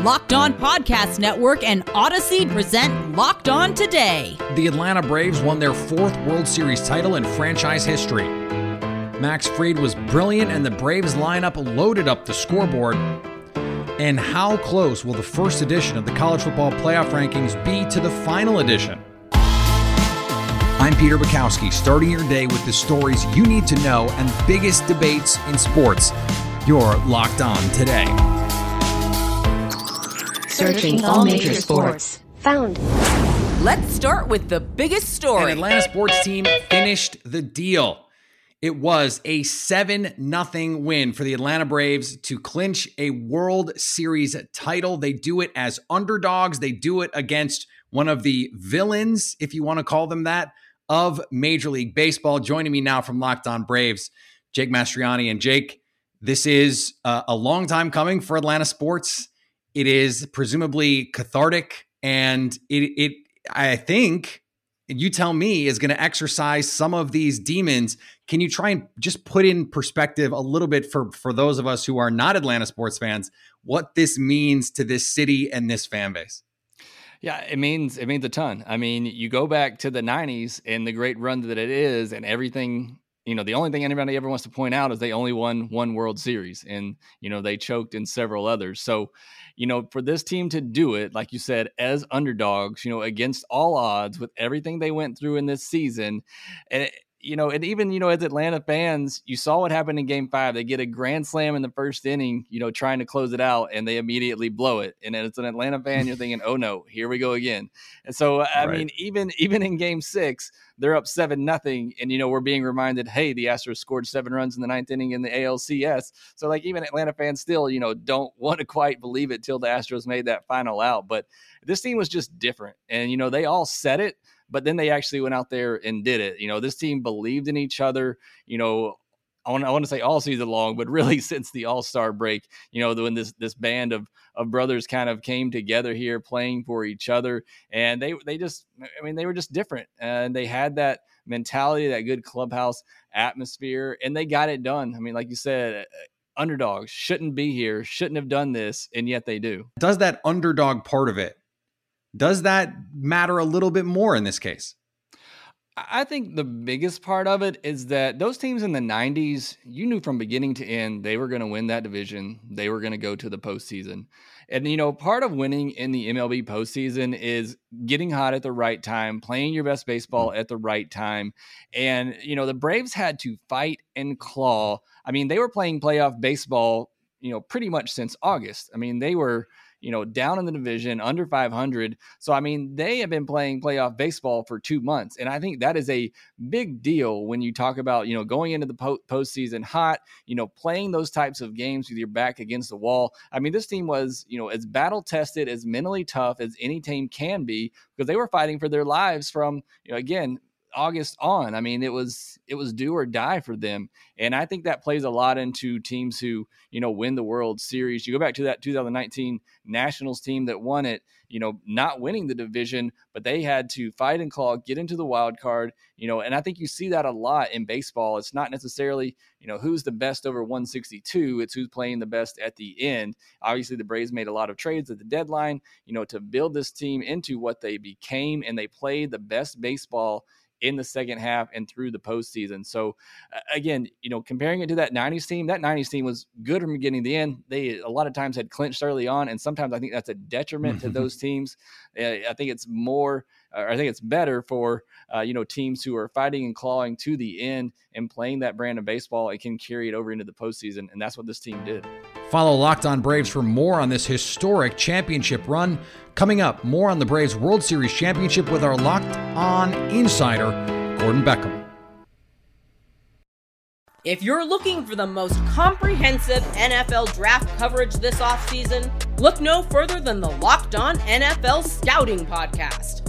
Locked On Podcast Network and Odyssey present Locked On Today. The Atlanta Braves won their fourth World Series title in franchise history. Max Fried was brilliant, and the Braves lineup loaded up the scoreboard. And how close will the first edition of the College Football Playoff rankings be to the final edition? I'm Peter Bukowski, starting your day with the stories you need to know and the biggest debates in sports. You're Locked On Today. Searching all major sports. Found. Let's start with the biggest story. An Atlanta sports team finished the deal. It was a 7-0 win for the Atlanta Braves to clinch a World Series title. They do it as underdogs. They do it against one of the villains, if you want to call them that, of Major League Baseball. Joining me now from Locked On Braves, Jake Mastriani. And Jake, this is a long time coming for Atlanta sports. It is presumably cathartic, and it I think, and you tell me, is going to exercise some of these demons. Can you try and just put in perspective a little bit for those of us who are not Atlanta sports fans, what this means to this city and this fan base? Yeah, it means a ton. I mean, you go back to the 90s and the great run that it is, and everything. You know, the only thing anybody ever wants to point out is they only won one World Series, and, you know, they choked in several others. So, you know, for this team to do it, like you said, as underdogs, you know, against all odds with everything they went through in this season, and even as Atlanta fans, you saw what happened in Game 5. They get a grand slam in the first inning, you know, trying to close it out, and they immediately blow it. And as an Atlanta fan, you're thinking, oh no, here we go again. And so, I mean, even in Game 6, they're up 7-0, and, you know, we're being reminded, hey, the Astros scored 7 runs in the 9th inning in the ALCS. So, like, even Atlanta fans still, you know, don't want to quite believe it till the Astros made that final out. But this team was just different, and, you know, they all said it, but then they actually went out there and did it. You know, this team believed in each other, you know, I want to say all season long, but really since the All-Star break, you know, when this band of brothers kind of came together here playing for each other. And they were just different. And they had that mentality, that good clubhouse atmosphere, and they got it done. I mean, like you said, underdogs shouldn't be here, shouldn't have done this, and yet they do. Does that underdog part of it, does that matter a little bit more in this case? I think the biggest part of it is that those teams in the 90s, you knew from beginning to end, they were going to win that division. They were going to go to the postseason. And, you know, part of winning in the MLB postseason is getting hot at the right time, playing your best baseball at the right time. And, you know, the Braves had to fight and claw. I mean, they were playing playoff baseball, you know, pretty much since August. I mean, they were, you know, down in the division, under 500. So, I mean, they have been playing playoff baseball for 2 months. And I think that is a big deal when you talk about, you know, going into the postseason hot, you know, playing those types of games with your back against the wall. I mean, this team was, you know, as battle-tested, as mentally tough as any team can be, because they were fighting for their lives from, you know, again, August on. I mean, it was do or die for them. And I think that plays a lot into teams who, you know, win the World Series. You go back to that 2019 Nationals team that won it, you know, not winning the division, but they had to fight and claw, get into the wild card, you know, and I think you see that a lot in baseball. It's not necessarily, you know, who's the best over 162. It's who's playing the best at the end. Obviously, the Braves made a lot of trades at the deadline, you know, to build this team into what they became, and they played the best baseball in the second half and through the postseason. So again, you know, comparing it to that 90s team, that 90s team was good from beginning to end. They a lot of times had clinched early on, and sometimes I think that's a detriment to those teams. I think it's better for, you know, teams who are fighting and clawing to the end and playing that brand of baseball. It can carry it over into the postseason, and that's what this team did. Follow Locked On Braves for more on this historic championship run. Coming up, more on the Braves World Series championship with our Locked On insider, Gordon Beckham. If you're looking for the most comprehensive NFL draft coverage this offseason, look no further than the Locked On NFL Scouting Podcast.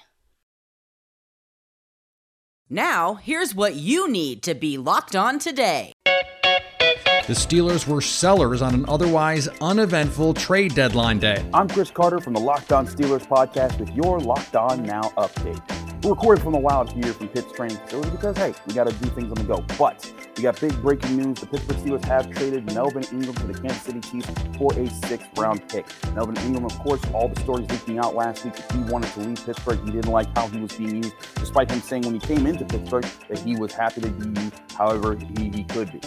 Now, here's what you need to be locked on today. The Steelers were sellers on an otherwise uneventful trade deadline day. I'm Chris Carter from the Locked On Steelers podcast with your Locked On Now update. We're recording from the wild here from Pitt's training facility because, hey, we got to do things on the go. But we got big breaking news. The Pittsburgh Steelers have traded Melvin Ingram to the Kansas City Chiefs for a sixth-round pick. Melvin Ingram, of course, all the stories leaking out last week that he wanted to leave Pittsburgh. He didn't like how he was being used, despite him saying when he came into Pittsburgh that he was happy to be used however he could be.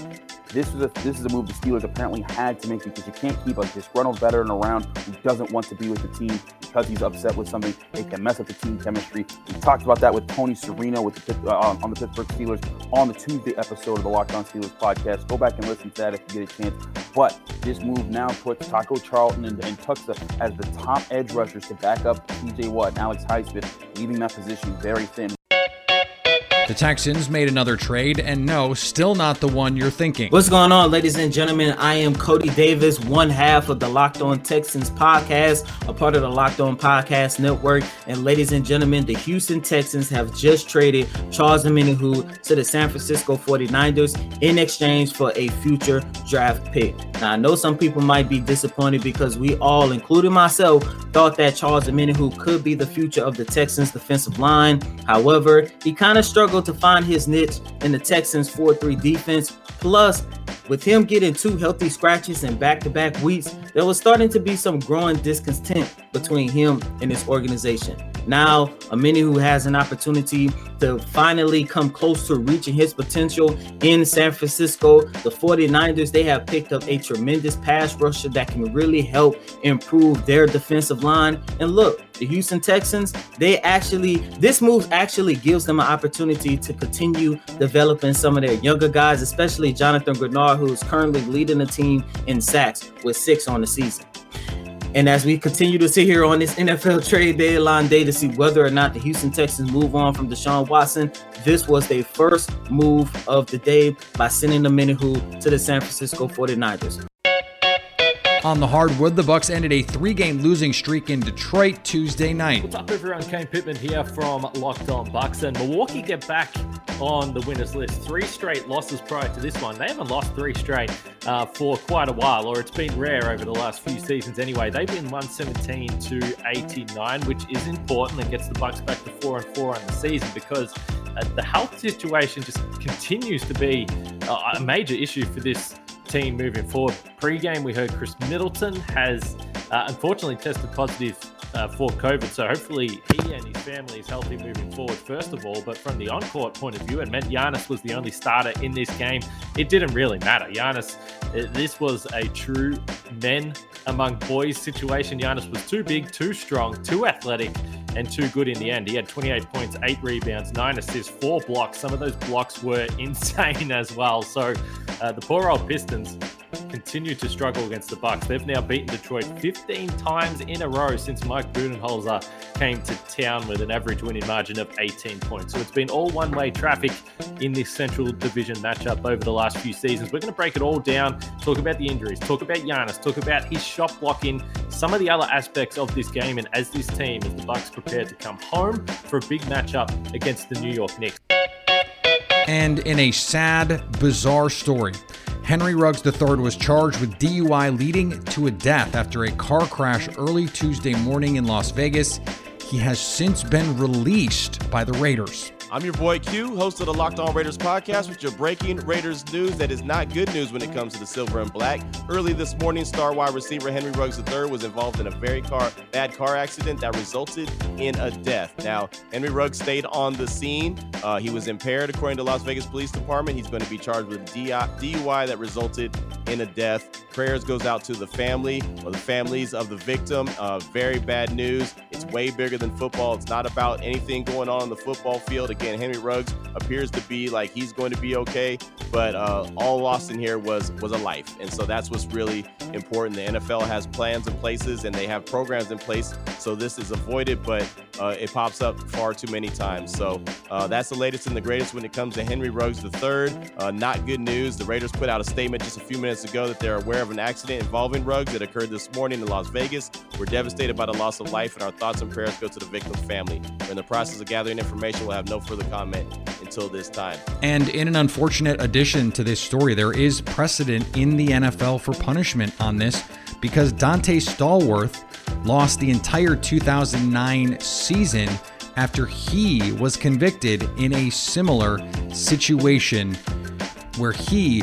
This is a move the Steelers apparently had to make because you can't keep a disgruntled veteran around who doesn't want to be with the team because he's upset with something. It can mess up the team chemistry. We talked about that with Tony Serena on the Pittsburgh Steelers on the Tuesday episode of the Locked On Steelers podcast. Go back and listen to that if you get a chance. But this move now puts Taco Charlton and Tuxa as the top edge rushers to back up T.J. Watt and Alex Highsmith, leaving that position very thin. The Texans made another trade, and no, still not the one you're thinking. What's going on, ladies and gentlemen? I am Cody Davis, one half of the Locked On Texans podcast, a part of the Locked On Podcast Network. And ladies and gentlemen, the Houston Texans have just traded Charles Domenico to the San Francisco 49ers in exchange for a future draft pick. Now, I know some people might be disappointed because we all, including myself, thought that Charles Domenico could be the future of the Texans defensive line. However, he kind of struggled to find his niche in the Texans 4-3 defense. Plus, with him getting two healthy scratches in back-to-back weeks, there was starting to be some growing discontent between him and his organization. Now, Omenihu has an opportunity to finally come close to reaching his potential in San Francisco. The 49ers, they have picked up a tremendous pass rusher that can really help improve their defensive line. And look, the Houston Texans, this move actually gives them an opportunity to continue developing some of their younger guys, especially Jonathan Grenard, who is currently leading the team in sacks with 6 on the season. And as we continue to sit here on this NFL trade deadline day to see whether or not the Houston Texans move on from Deshaun Watson, this was their first move of the day by sending Omenihu to the San Francisco 49ers. On the hardwood, the Bucks ended a 3-game losing streak in Detroit Tuesday night. What's up, everyone? Kane Pittman here from Locked On Bucks, and Milwaukee get back on the winners list. 3 straight losses prior to this one. They haven't lost 3 straight for quite a while, or it's been rare over the last few seasons anyway. They win 117-89, which is important and gets the Bucks back to 4-4 on the season because the health situation just continues to be a major issue for this team moving forward. Pre-game, we heard Chris Middleton has unfortunately tested positive for COVID, so hopefully he and his family is healthy moving forward, first of all. But from the on-court point of view, it meant Giannis was the only starter in this game. It didn't really matter. Giannis, this was a true men among boys situation. Giannis was too big, too strong, too athletic, and too good in the end. He had 28 points, 8 rebounds, 9 assists, 4 blocks. Some of those blocks were insane as well. So the poor old Pistons continue to struggle against the Bucks. They've now beaten Detroit 15 times in a row since Mike Budenholzer came to town with an average winning margin of 18 points. So it's been all one-way traffic in this Central Division matchup over the last few seasons. We're going to break it all down, talk about the injuries, talk about Giannis, talk about his shot blocking, some of the other aspects of this game, and as this team, as the Bucks prepare to come home for a big matchup against the New York Knicks. And in a sad, bizarre story, Henry Ruggs III was charged with DUI leading to a death after a car crash early Tuesday morning in Las Vegas. He has since been released by the Raiders. I'm your boy Q, host of the Locked On Raiders podcast with your breaking Raiders news that is not good news when it comes to the silver and black. Early this morning, star wide receiver Henry Ruggs III was involved in a bad car accident that resulted in a death. Now, Henry Ruggs stayed on the scene. He was impaired, according to Las Vegas Police Department. He's going to be charged with DUI that resulted in a death. Prayers goes out to the family or the families of the victim. Very bad news. It's way bigger than football. It's not about anything going on the football field. Again, Henry Ruggs appears to be like he's going to be okay, but all lost in here was a life. And so that's what's really important. The NFL has plans in places and they have programs in place, so this is avoided, but it pops up far too many times. So that's the latest and the greatest when it comes to Henry Ruggs III. Not good news. The Raiders put out a statement just a few minutes ago that they're aware of an accident involving Ruggs that occurred this morning in Las Vegas. We're devastated by the loss of life, and our thoughts and prayers go to the victim's family. We're in the process of gathering information. We'll have no further comment until this time. And in an unfortunate addition to this story, there is precedent in the NFL for punishment on this, because Dante Stallworth lost the entire 2009 season after he was convicted in a similar situation where he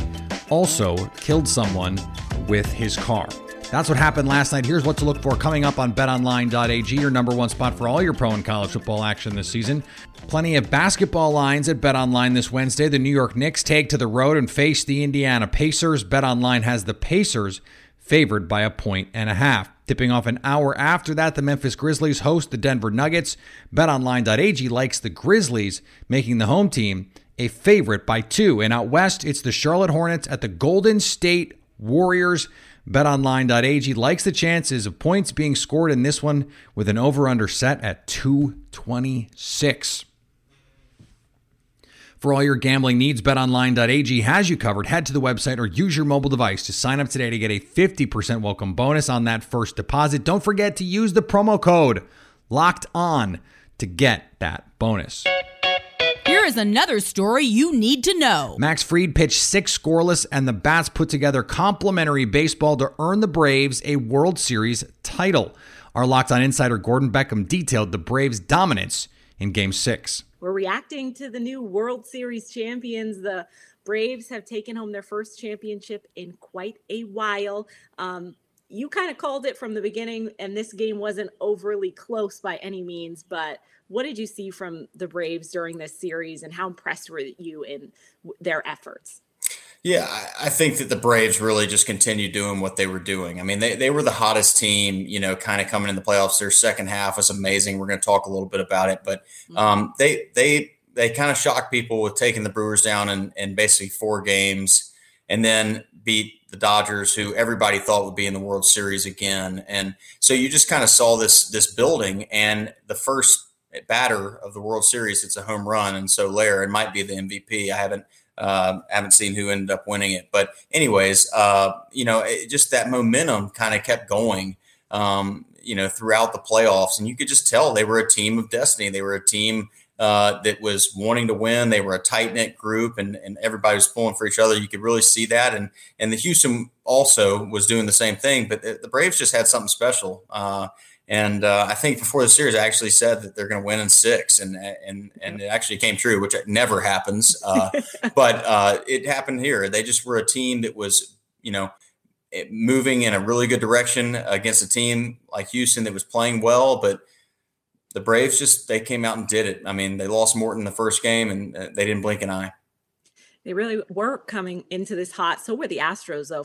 also killed someone with his car. That's what happened last night. Here's what to look for coming up on BetOnline.ag, your number one spot for all your pro and college football action this season. Plenty of basketball lines at BetOnline this Wednesday. The New York Knicks take to the road and face the Indiana Pacers. BetOnline has the Pacers favored by 1.5. Tipping off an hour after that, the Memphis Grizzlies host the Denver Nuggets. BetOnline.ag likes the Grizzlies, making the home team a favorite by 2. And out west, it's the Charlotte Hornets at the Golden State Warriors. BetOnline.ag likes the chances of points being scored in this one with an over-under set at 226. For all your gambling needs, BetOnline.ag has you covered. Head to the website or use your mobile device to sign up today to get a 50% welcome bonus on that first deposit. Don't forget to use the promo code LOCKEDON to get that bonus. Here is another story you need to know. Max Fried pitched 6 scoreless, and the Bats put together complimentary baseball to earn the Braves a World Series title. Our Locked On insider Gordon Beckham detailed the Braves' dominance in Game 6. We're reacting to the new World Series champions. The Braves have taken home their first championship in quite a while. You kind of called it from the beginning, and this game wasn't overly close by any means, but what did you see from the Braves during this series, and how impressed were you in their efforts? Yeah, I think that the Braves really just continued doing what they were doing. I mean, they were the hottest team, you know, kind of coming in the playoffs. Their second half was amazing. We're going to talk a little bit about it, but they kind of shocked people with taking the Brewers down in basically 4 games, and then beat the Dodgers, who everybody thought would be in the World Series again. And so you just kind of saw this building, and the first batter of the World Series, it's a home run. And Soler, it might be the MVP. I haven't seen who ended up winning it, but anyways, you know, just that momentum kind of kept going, you know, throughout the playoffs. And you could just tell they were a team of destiny. They were a team that was wanting to win. They were a tight-knit group, and everybody was pulling for each other. You could really see that. And the Houston also was doing the same thing, but the Braves just had something special. And I think before the series, I actually said that they're going to win in 6, and it actually came true, which never happens. But it happened here. They just were a team that was, you know, moving in a really good direction against a team like Houston that was playing well, but the Braves they came out and did it. I mean, they lost Morton the first game, and they didn't blink an eye. They really were coming into this hot. So were the Astros, though.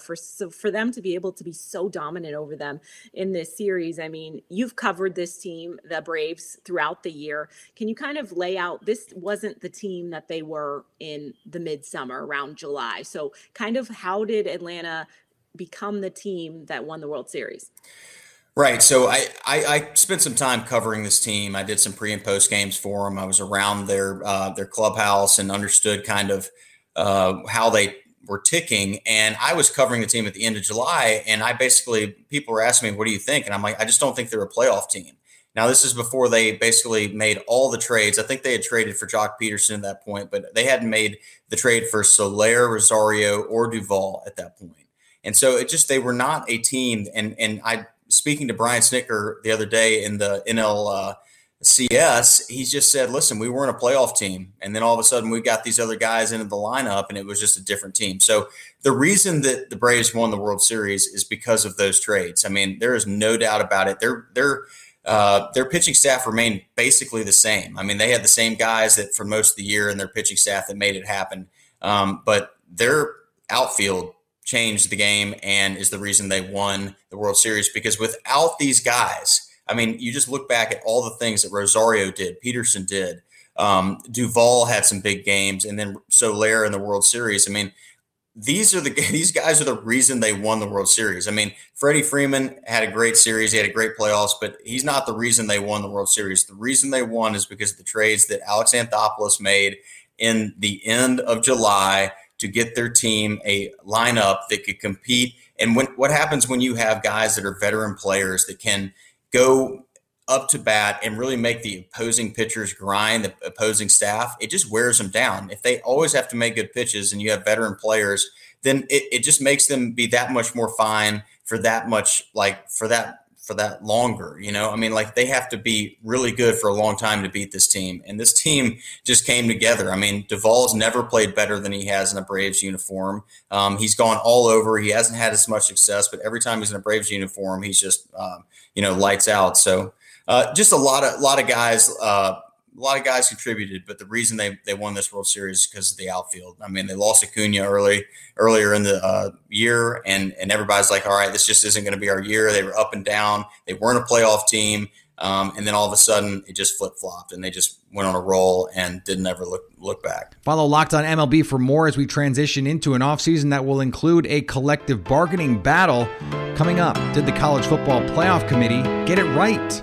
For them to be able to be so dominant over them in this series, I mean, you've covered this team, the Braves, throughout the year. Can you kind of lay out, this wasn't the team that they were in the midsummer around July. So kind of how did Atlanta become the team that won the World Series? Right. So I spent some time covering this team. I did some pre and post games for them. I was around their clubhouse and understood kind of how they were ticking. And I was covering the team at the end of July. And people were asking me, what do you think? And I'm like, I just don't think they're a playoff team. Now, this is before they basically made all the trades. I think they had traded for Jock Peterson at that point, but they hadn't made the trade for Soler, Rosario, or Duvall at that point. And so they were not a team. And I, speaking to Brian Snicker the other day in the NLCS, he just said, listen, we weren't a playoff team. And then all of a sudden we got these other guys into the lineup, and it was just a different team. So the reason that the Braves won the World Series is because of those trades. I mean, there is no doubt about it. Their pitching staff remained basically the same. I mean, they had the same guys that for most of the year in their pitching staff that made it happen. But their outfield changed the game and is the reason they won the World Series, because without these guys, I mean, you just look back at all the things that Rosario did, Peterson did, Duvall had some big games, and then Soler in the World Series. I mean, these guys are the reason they won the World Series. I mean, Freddie Freeman had a great series. He had a great playoffs, but he's not the reason they won the World Series. The reason they won is because of the trades that Alex Anthopoulos made in the end of July to get their team a lineup that could compete. And what happens when you have guys that are veteran players that can go up to bat and really make the opposing pitchers grind, the opposing staff, it just wears them down. If they always have to make good pitches and you have veteran players, then it just makes them be that much more fine for that much, like for that longer, you know? I mean, like they have to be really good for a long time to beat this team. And this team just came together. I mean, Duvall's never played better than he has in a Braves uniform. He's gone all over. He hasn't had as much success, but every time he's in a Braves uniform, he's just, lights out. So, just a lot of guys contributed, but the reason they won this World Series is because of the outfield. I mean, they lost Acuna earlier in the year, and everybody's like, all right, this just isn't going to be our year. They were up and down. They weren't a playoff team, and then all of a sudden it just flip-flopped, and they just went on a roll and didn't ever look back. Follow Locked on MLB for more as we transition into an offseason that will include a collective bargaining battle. Coming up, did the College Football Playoff Committee get it right?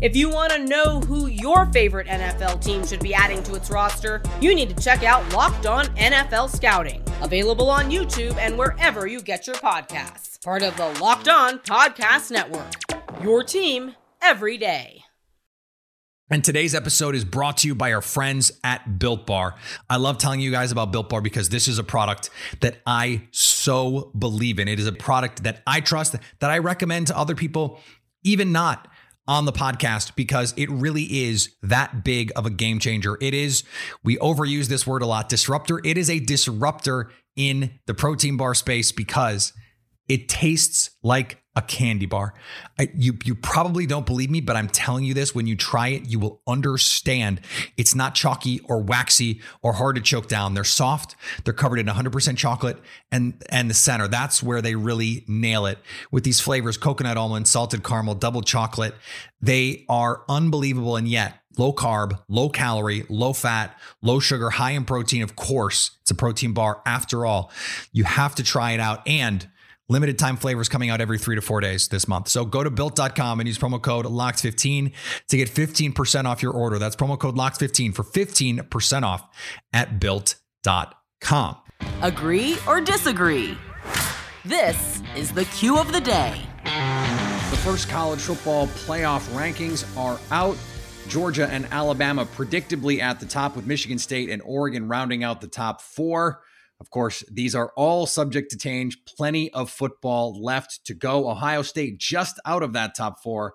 If you want to know who your favorite NFL team should be adding to its roster, you need to check out Locked On NFL Scouting, available on YouTube and wherever you get your podcasts. Part of the Locked On Podcast Network, your team every day. And today's episode is brought to you by our friends at Built Bar. I love telling you guys about Built Bar because this is a product that I so believe in. It is a product that I trust, that I recommend to other people, even not on the podcast, because it really is that big of a game changer. It is, we overuse this word a lot, disruptor. It is a disruptor in the protein bar space because it tastes like a candy bar. You probably don't believe me, but I'm telling you this, when you try it, you will understand. It's not chalky or waxy or hard to choke down. They're soft. They're covered in 100% chocolate and the center. That's where they really nail it with these flavors, coconut almond, salted caramel, double chocolate. They are unbelievable. And yet low carb, low calorie, low fat, low sugar, high in protein. Of course, it's a protein bar. After all, you have to try it out. And limited time flavors coming out every 3 to 4 days this month. So go to built.com and use promo code LOCKED15 to get 15% off your order. That's promo code LOCKED15 for 15% off at built.com. Agree or disagree? This is the Q of the day. The first college football playoff rankings are out. Georgia and Alabama predictably at the top, with Michigan State and Oregon rounding out the top four. Of course, these are all subject to change. Plenty of football left to go. Ohio State just out of that top four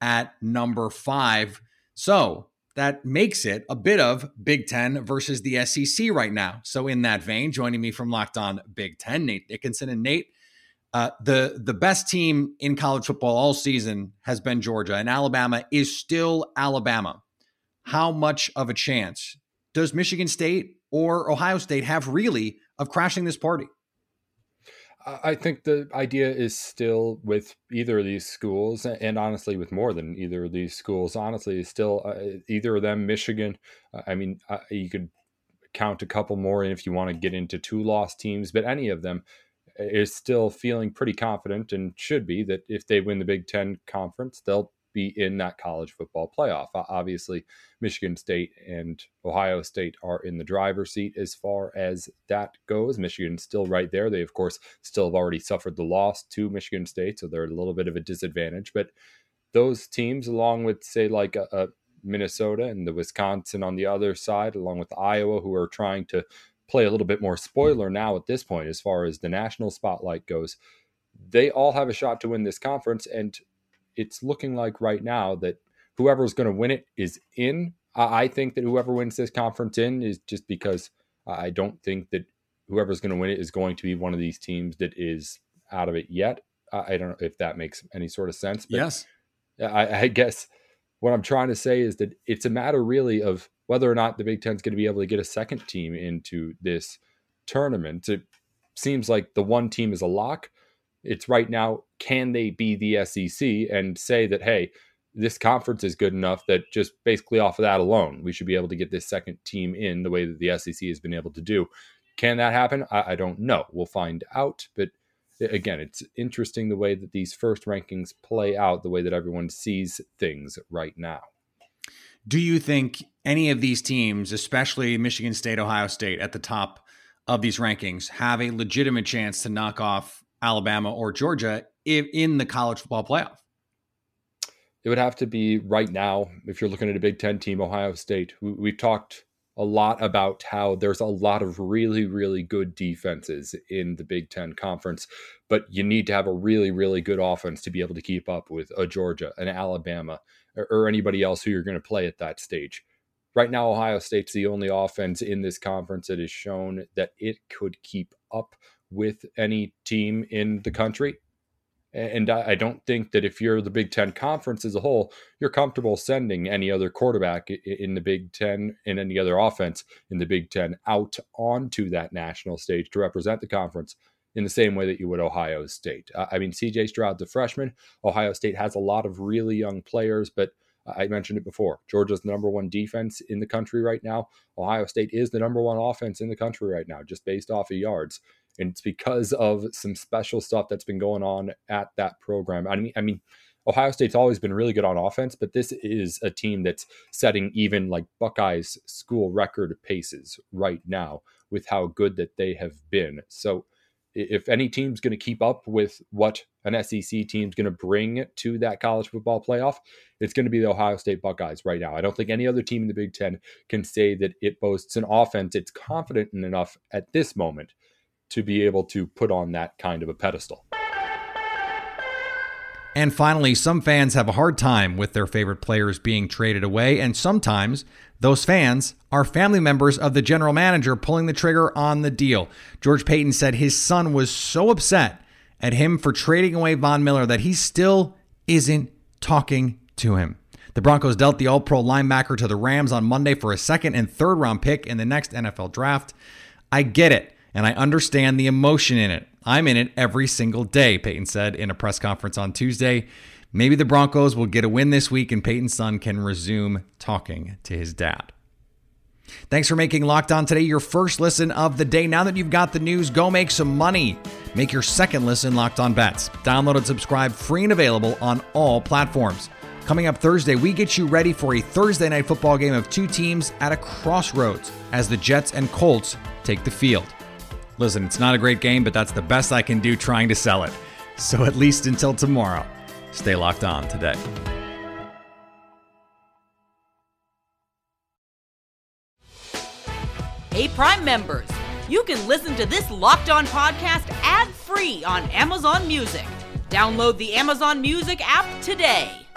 at number 5. So that makes it a bit of Big Ten versus the SEC right now. So in that vein, joining me from Locked On Big Ten, Nate Dickinson. And Nate, the best team in college football all season has been Georgia, and Alabama is still Alabama. How much of a chance does Michigan State or Ohio State have really of crashing this party? I think the idea is still with either of these schools, and honestly with more than either of these schools, honestly, is still either of them, Michigan. You could count a couple more if you want to get into two lost teams, but any of them is still feeling pretty confident and should be that if they win the Big Ten Conference, they'll be in that college football playoff. Obviously, Michigan State and Ohio State are in the driver's seat as far as that goes. Michigan's still right there. They, of course, still have already suffered the loss to Michigan State, so they're a little bit of a disadvantage. But those teams, along with, say, like a Minnesota and the Wisconsin on the other side, along with Iowa, who are trying to play a little bit more spoiler now at this point as far as the national spotlight goes, they all have a shot to win this conference. And it's looking like right now that whoever's going to win it is in. I think that whoever wins this conference in is just because I don't think that whoever's going to win it is going to be one of these teams that is out of it yet. I don't know if that makes any sort of sense. But yes. I guess what I'm trying to say is that it's a matter really of whether or not the Big Ten is going to be able to get a second team into this tournament. It seems like the one team is a lock. It's right now, can they be the SEC and say that, hey, this conference is good enough that just basically off of that alone, we should be able to get this second team in the way that the SEC has been able to do. Can that happen? I don't know. We'll find out. But again, it's interesting the way that these first rankings play out, the way that everyone sees things right now. Do you think any of these teams, especially Michigan State, Ohio State, at the top of these rankings, have a legitimate chance to knock off Alabama or Georgia in the college football playoff? It would have to be right now. If you're looking at a Big Ten team, Ohio State, we've talked a lot about how there's a lot of really, really good defenses in the Big Ten Conference, but you need to have a really, really good offense to be able to keep up with a Georgia, an Alabama, or anybody else who you're going to play at that stage. Right now, Ohio State's the only offense in this conference that has shown that it could keep up with any team in the country. And I don't think that if you're the Big Ten Conference as a whole, you're comfortable sending any other quarterback in the Big Ten and any other offense in the Big Ten out onto that national stage to represent the conference in the same way that you would Ohio State. I mean, CJ Stroud's a freshman. Ohio State has a lot of really young players, but I mentioned it before. Georgia's the number one defense in the country right now. Ohio State is the number one offense in the country right now, just based off of yards. And it's because of some special stuff that's been going on at that program. I mean, Ohio State's always been really good on offense, but this is a team that's setting even like Buckeyes school record paces right now with how good that they have been. So if any team's going to keep up with what an SEC team's going to bring to that college football playoff, it's going to be the Ohio State Buckeyes right now. I don't think any other team in the Big Ten can say that it boasts an offense it's confident enough at this moment to be able to put on that kind of a pedestal. And finally, some fans have a hard time with their favorite players being traded away, and sometimes those fans are family members of the general manager pulling the trigger on the deal. George Payton said his son was so upset at him for trading away Von Miller that he still isn't talking to him. The Broncos dealt the All-Pro linebacker to the Rams on Monday for a second and third round pick in the next NFL draft. I get it. And I understand the emotion in it. I'm in it every single day, Payton said in a press conference on Tuesday. Maybe the Broncos will get a win this week and Payton's son can resume talking to his dad. Thanks for making Locked On Today your first listen of the day. Now that you've got the news, go make some money. Make your second listen Locked On Bets. Download and subscribe free and available on all platforms. Coming up Thursday, we get you ready for a Thursday night football game of two teams at a crossroads as the Jets and Colts take the field. Listen, it's not a great game, but that's the best I can do trying to sell it. So at least until tomorrow, stay locked on today. Hey, Prime members, you can listen to this Locked On podcast ad-free on Amazon Music. Download the Amazon Music app today.